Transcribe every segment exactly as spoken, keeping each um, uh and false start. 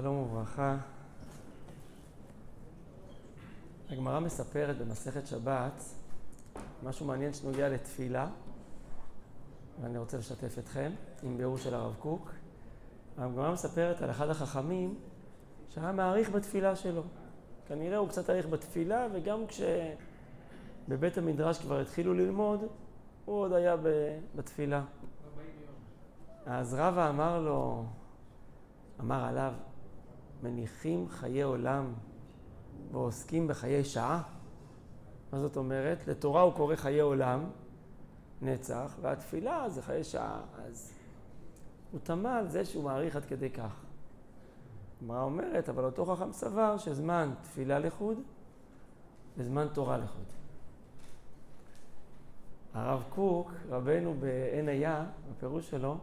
שלום וברכה. הגמרא מספרת במסכת שבת משהו מעניין שנוגע לתפילה, ואני רוצה לשתף אתכם עם ביאור של הרב קוק. הגמרא מספרת על אחד החכמים שהיה מעריך בתפילה שלו. כנראה הוא קצת עריך בתפילה, וגם כשבבית המדרש כבר התחילו ללמוד, הוא עוד היה בתפילה. אז רבא אמר לו, אמר עליו, מניחים חיי עולם ועוסקים בחיי שעה. מה זאת אומרת? לתורה הוא קורא חיי עולם, נצח, והתפילה זה חיי שעה. אז הוא תמה על זה שהוא מעריך עד כדי כך. מה אומרת? אבל אותו חכם סבר שזמן תפילה לחוד וזמן תורה לחוד. הרב קוק, רבנו בעין היה, בפירוש שלו,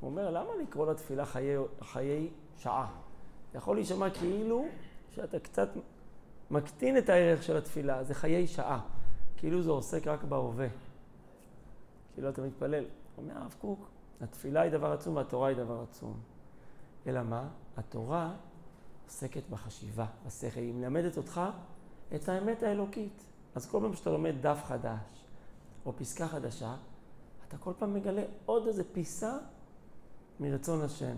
הוא אומר, למה לקרוא לתפילה חיי, חיי שעה? יכול להישמע כאילו שאתה קצת מקטין את הערך של התפילה, זה חיי שעה. כאילו זה עוסק רק בהווה. כאילו אתה מתפלל. אומר הרב קוק, התפילה היא דבר עצום והתורה היא דבר עצום. אלא מה? התורה עוסקת בחשיבה, בשכל. היא מלמדת אותך את האמת האלוקית. אז כל פעם שאתה לומד דף חדש או פסקה חדשה, אתה כל פעם מגלה עוד איזה פיסה מרצון השם.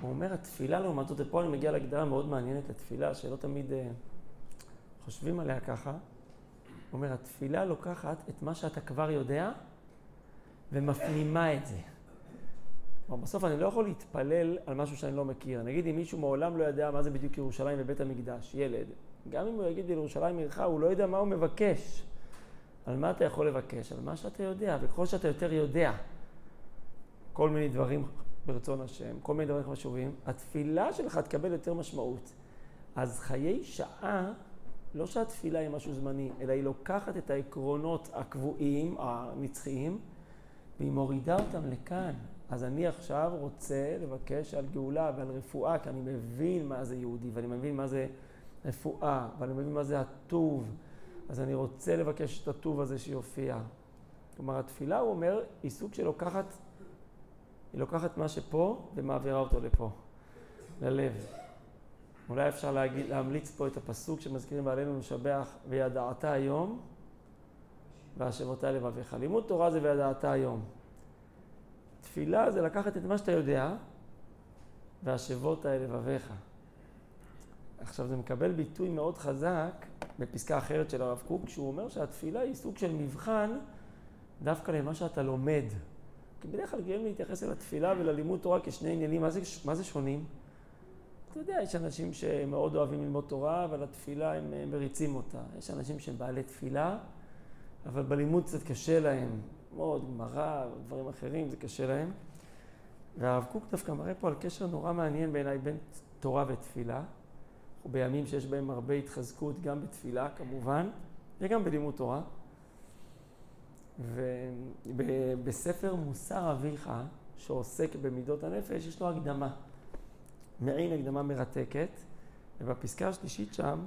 הוא אומר, התפילה לעומת זאת, ופה אני מגיע להגדרה מאוד מעניינת לתפילה, שלא תמיד uh, חושבים עליה ככה. הוא אומר, התפילה לוקחת את מה שאתה כבר יודע, ומפנימה את זה. אבל בסוף אני לא יכול להתפלל על משהו שאני לא מכיר. נגיד, אם מישהו מעולם לא יודע מה זה בדיוק ירושלים ובית המקדש, ילד, גם אם הוא יגיד לירושלים עירך, הוא לא יודע מה הוא מבקש. על מה אתה יכול לבקש? על מה שאתה יודע, וככל שאתה יותר יודע, כל מיני דברים ברצון השם, כל מיני דברים חשובים, התפילה שלך תקבל יותר משמעות. אז חיי שעה, לא שהתפילה היא משהו זמני, אלא היא לוקחת את העקרונות הקבועים, הנצחיים, והיא מורידה אותם לכאן. אז אני עכשיו רוצה לבקש על גאולה ועל רפואה, כי אני מבין מה זה יהודי, ואני מבין מה זה רפואה, ואני מבין מה זה הטוב. אז אני רוצה לבקש את הטוב הזה שיופיע. כלומר, התפילה, הוא אומר, היא סוג שלוקחת, היא לוקחת מה שפה ומעבירה אותו לפה, ללב. אולי אפשר להגיד, להמליץ פה את הפסוק שמזכירים ועלינו משבח, וידעת היום, והשבותה לבביך. לימוד תורה זה וידעת היום. תפילה זה לקחת את מה שאתה יודע, והשבותה לבביך. עכשיו זה מקבל ביטוי מאוד חזק בפסקה אחרת של הרב קוק, שהוא אומר שהתפילה היא סוג של מבחן דווקא למה שאתה לומד. כי בדרך כלל גאים להתייחס אל התפילה וללימוד תורה כשני עניינים. מה זה, מה זה שונים? אתה יודע, יש אנשים שמאוד אוהבים ללמוד תורה, אבל התפילה הם מריצים אותה. יש אנשים שהם בעלי תפילה, אבל בלימוד קצת קשה להם. מאוד גמרא, דברים אחרים, זה קשה להם. והרב קוק דווקא מראה פה על קשר נורא מעניין בעיניי בין תורה ותפילה, ובימים שיש בהם הרבה התחזקות, גם בתפילה כמובן, וגם בלימוד תורה. ובספר מוסר אביך, שעוסק במידות הנפש, יש לו הקדמה, מעין הקדמה מרתקת, ובפסקה השלישית שם,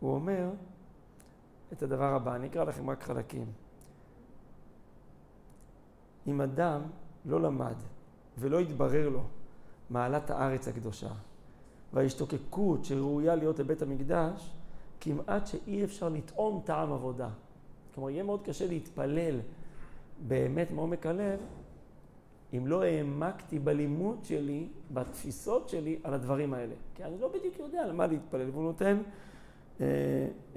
הוא אומר את הדבר הבא, אני אקרא לכם רק חלקים. אם אדם לא למד ולא התברר לו מעלת הארץ הקדושה, וההשתוקקות שראויה להיות לבית המקדש, כמעט שאי אפשר לטעום טעם עבודה. כלומר, יהיה מאוד קשה להתפלל באמת מעומק הלב, אם לא העמקתי בלימוד שלי, בתפיסות שלי, על הדברים האלה. כי אני לא בדיוק יודע על מה להתפלל, והוא נותן, אה,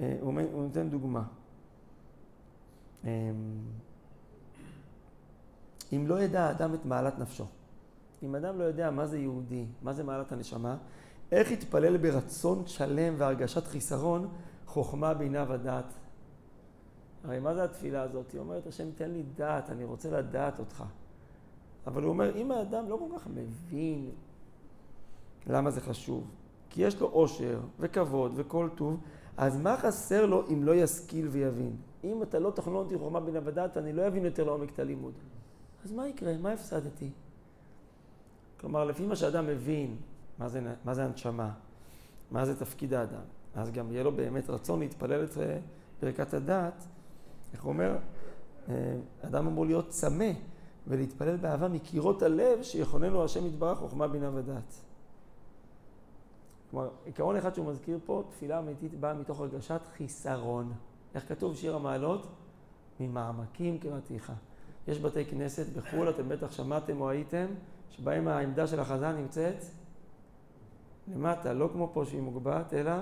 אה, הוא נותן דוגמה. אה, אם לא ידע האדם את מעלת נפשו, אם אדם לא יודע מה זה יהודי, מה זה מעלת הנשמה, איך יתפלל ברצון שלם והרגשת חיסרון, חוכמה, בינה ודעת. הרי מה זה התפילה הזאת? היא אומרת, השם תן לי דעת, אני רוצה לדעת אותך. אבל הוא אומר, אם האדם לא כל כך מבין למה זה חשוב, כי יש לו עושר וכבוד וכל טוב, אז מה חסר לו אם לא ישכיל ויבין? אם אתה לא תכנון אותי חוכמה בינה ודעת, אני לא אבין יותר לעומק את הלימוד. אז מה יקרה? מה הפסדתי? כלומר, לפי מה שאדם מבין, מה זה, מה זה הנשמה, מה זה תפקיד האדם, אז גם יהיה לו באמת רצון להתפלל את ברכת הדעת. איך הוא אומר? אדם אמור להיות צמא ולהתפלל באהבה מקירות הלב שיכוננו השם יתברך חוכמה בינה ודעת. כלומר, עיקרון אחד שהוא מזכיר פה, תפילה אמיתית באה מתוך הרגשת חיסרון. איך כתוב שיר המעלות? ממעמקים כמתיחה. יש בתי כנסת בחו"ל, אתם בטח שמעתם או הייתם, שבהם העמדה של החזן נמצאת למטה, לא כמו פה שהיא מוגבעת, אלא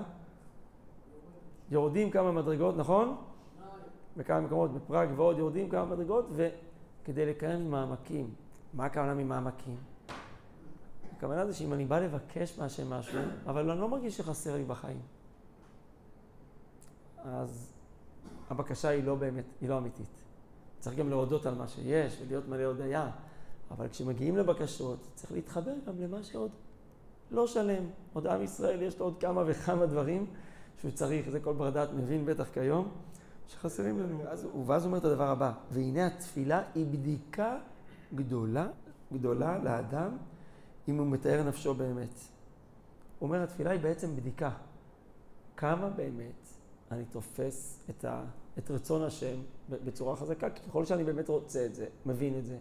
יורדים כמה מדרגות, נכון? בכמה מקומות, בפראג ועוד, יורדים כמה מדרגות, וכדי לקיים ממעמקים. מה הכוונה ממעמקים? הכוונה זה שאם אני בא לבקש מהשם משהו, אבל אני לא מרגיש שחסר לי בחיים, אז הבקשה היא לא באמת, היא לא אמיתית. צריך גם להודות על מה שיש ולהיות מלא הודיה, אבל כשמגיעים לבקשות, צריך להתחבר גם למה שעוד לא שלם. עוד עם ישראל יש לו עוד כמה וכמה דברים שהוא צריך, זה כל ברדת מבין בטח כיום, שחסרים לנו. ואז אומר את הדבר הבא, והנה התפילה היא בדיקה גדולה, גדולה לאדם, אם הוא מתאר נפשו באמת. הוא אומר, התפילה היא בעצם בדיקה. כמה באמת אני תופס את, ה, את רצון השם בצורה חזקה, ככל שאני באמת רוצה את זה, מבין את זה.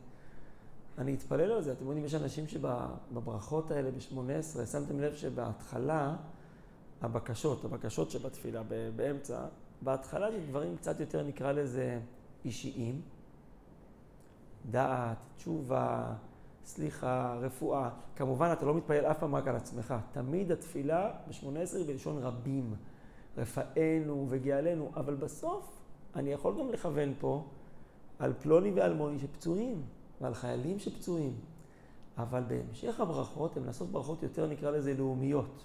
אני אתפלל על זה. אתם יודעים, יש אנשים שבברכות האלה, ב-שמונה עשרה, שמתם לב שבהתחלה, הבקשות, הבקשות שבתפילה, באמצע, בהתחלה זה דברים קצת יותר, נקרא לזה, אישיים. דעת, תשובה, סליחה, רפואה. כמובן, אתה לא מתפלל אף פעם רק על עצמך. תמיד התפילה ב-שמונה עשרה היא בלשון רבים. רפאנו וגיעלנו. אבל בסוף, אני יכול גם לכוון פה על פלוני ואלמוני שפצועים, ועל חיילים שפצועים. אבל בהמשך הברכות, הן נעשות ברכות יותר, נקרא לזה, לאומיות.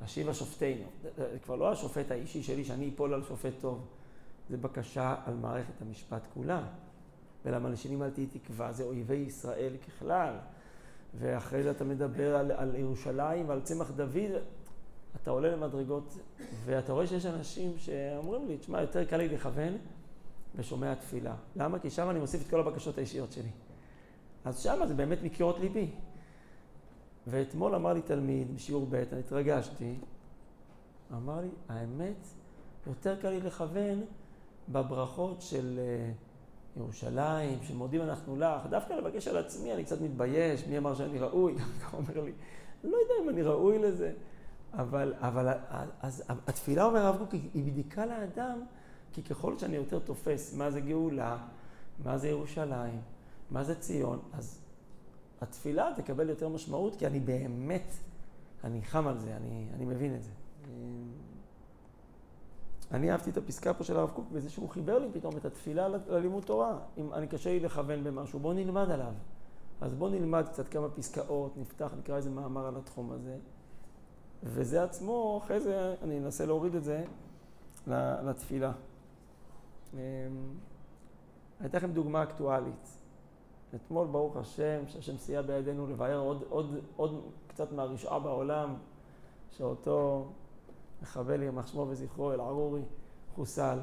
השיבה שופטינו. זה כבר לא השופט האישי שלי, שאני אפול על שופט טוב. זה בקשה על מערכת המשפט כולה. ולמלשינים אל תהי תקווה, זה אויבי ישראל ככלל. ואחרי זה אתה מדבר על, על ירושלים, על צמח דוד, אתה עולה למדרגות, ואתה רואה שיש אנשים שאומרים לי, תשמע, יותר קל לי לכוון בשומע התפילה. למה? כי שם אני מוסיף את כל הבקשות האישיות שלי. אז שם זה באמת מקרות ליבי. ואתמול אמר לי תלמיד בשיעור ב', אני התרגשתי, אמר לי, האמת, יותר קל לי לכוון בברכות של ירושלים, שמודים אנחנו לך, דווקא לבקש על עצמי, אני קצת מתבייש, מי אמר שאני ראוי, דווקא אומר לי, לא יודע אם אני ראוי לזה, אבל, אבל אז, התפילה, אומר הרב קוק, היא בדיקה לאדם, כי ככל שאני יותר תופס מה זה גאולה, מה זה ירושלים, מה זה ציון, אז התפילה תקבל יותר משמעות, כי אני באמת, אני חם על זה, אני, אני מבין את זה. אני אהבתי את הפסקה פה של הרב קוק בזה שהוא חיבר לי פתאום את התפילה ללימוד תורה. אם אני קשה לי לכוון במשהו, בוא נלמד עליו. אז בוא נלמד קצת כמה פסקאות, נפתח, נקרא איזה מאמר על התחום הזה. וזה עצמו, אחרי זה אני אנסה להוריד את זה לתפילה. הייתה לכם דוגמה אקטואלית. אתמול ברוך השם, שהשם סייע בידינו לבאר עוד, עוד, עוד קצת מהרשעה בעולם, שאותו מחבל עם מחשמו וזכרו, אל ערורי, חוסל.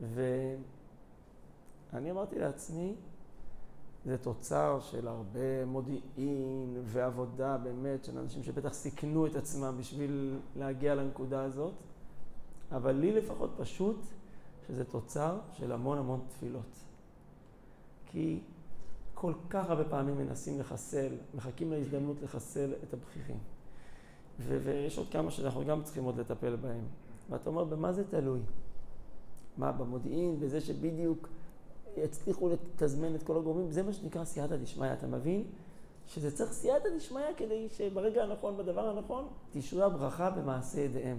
ואני אמרתי לעצמי, זה תוצר של הרבה מודיעין ועבודה באמת, של אנשים שבטח סיכנו את עצמם בשביל להגיע לנקודה הזאת, אבל לי לפחות פשוט שזה תוצר של המון המון תפילות. כי כל כך הרבה פעמים מנסים לחסל, מחכים להזדמנות לחסל את הבחירים. ויש עוד כמה שאנחנו גם צריכים עוד לטפל בהם. ואתה אומר, במה זה תלוי? מה, במודיעין, בזה שבדיוק יצליחו לתזמן את כל הגורמים? זה מה שנקרא סייעתא דשמיא. אתה מבין שזה צריך סייעתא דשמיא כדי שברגע הנכון, בדבר הנכון, תשרה ברכה במעשה ידיהם.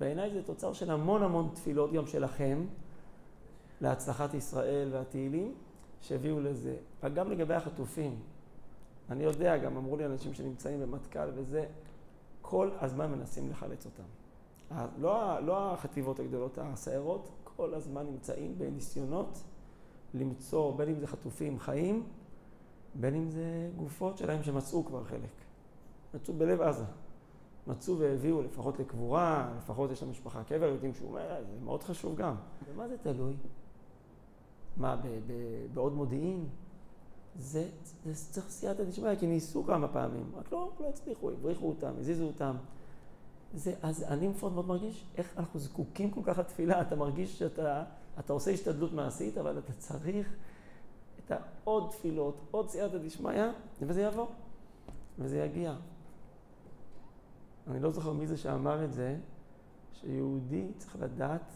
בעיניי זה תוצר של המון המון תפילות, גם שלכם, להצלחת ישראל והתהילים, שהביאו לזה. גם לגבי החטופים. אני יודע, גם אמרו לי אנשים שנמצאים במטכ"ל וזה, כל הזמן מנסים לחלץ אותם. לא, לא החטיבות הגדולות, הסערות, כל הזמן נמצאים בניסיונות למצוא, בין אם זה חטופים חיים, בין אם זה גופות שלהם שמצאו כבר חלק. מצאו בלב עזה. מצאו והביאו לפחות לקבורה, לפחות יש למשפחה קבר, יודעים שהוא אומר, זה מאוד חשוב גם. ומה זה תלוי? מה, בעוד מודיעין? זה, זה צריך סייעתא דשמיא, כי ניסו כמה פעמים, רק לא, לא הצליחו, הבריחו אותם, הזיזו אותם. זה, אז אני לפחות מאוד מרגיש איך אנחנו זקוקים כל כך לתפילה. אתה מרגיש שאתה אתה עושה השתדלות מעשית, אבל אתה צריך את העוד תפילות, עוד סייעתא דשמיא, וזה יבוא, וזה יגיע. אני לא זוכר מי זה שאמר את זה, שיהודי צריך לדעת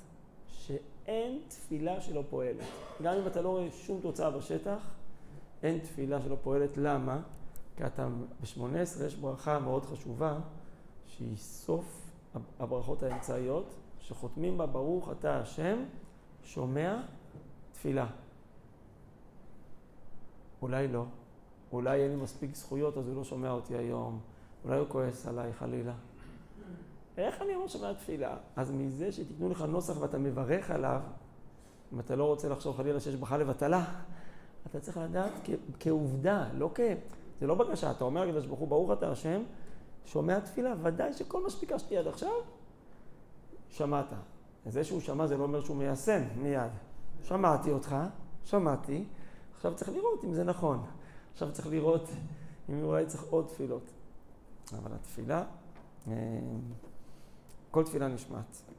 שאין תפילה שלא פועלת. גם אם אתה לא רואה שום תוצאה בשטח, אין תפילה שלא פועלת. למה? כי אתה ב-שמונה עשרה יש ברכה מאוד חשובה, שהיא סוף הברכות האמצעיות, שחותמים בה ברוך אתה השם, שומע תפילה. אולי לא. אולי אין לי מספיק זכויות, אז הוא לא שומע אותי היום. אולי הוא כועס עליי, חלילה. איך אני לא שומע תפילה? אז מזה שתיתנו לך נוסח ואתה מברך עליו, אם אתה לא רוצה לחשוב חלילה שיש בך לבטלה, אתה צריך לדעת כעובדה, לא כ... זה לא בקשה, אתה אומר כדי שבחור ברוך אתה השם, שומע תפילה, ודאי שכל מה שביקשתי עד עכשיו, שמעת. זה שהוא שמע זה לא אומר שהוא מיישם מיד. שמעתי אותך, שמעתי, עכשיו צריך לראות אם זה נכון. עכשיו צריך לראות אם אולי צריך עוד תפילות. אבל התפילה, כל תפילה נשמעת.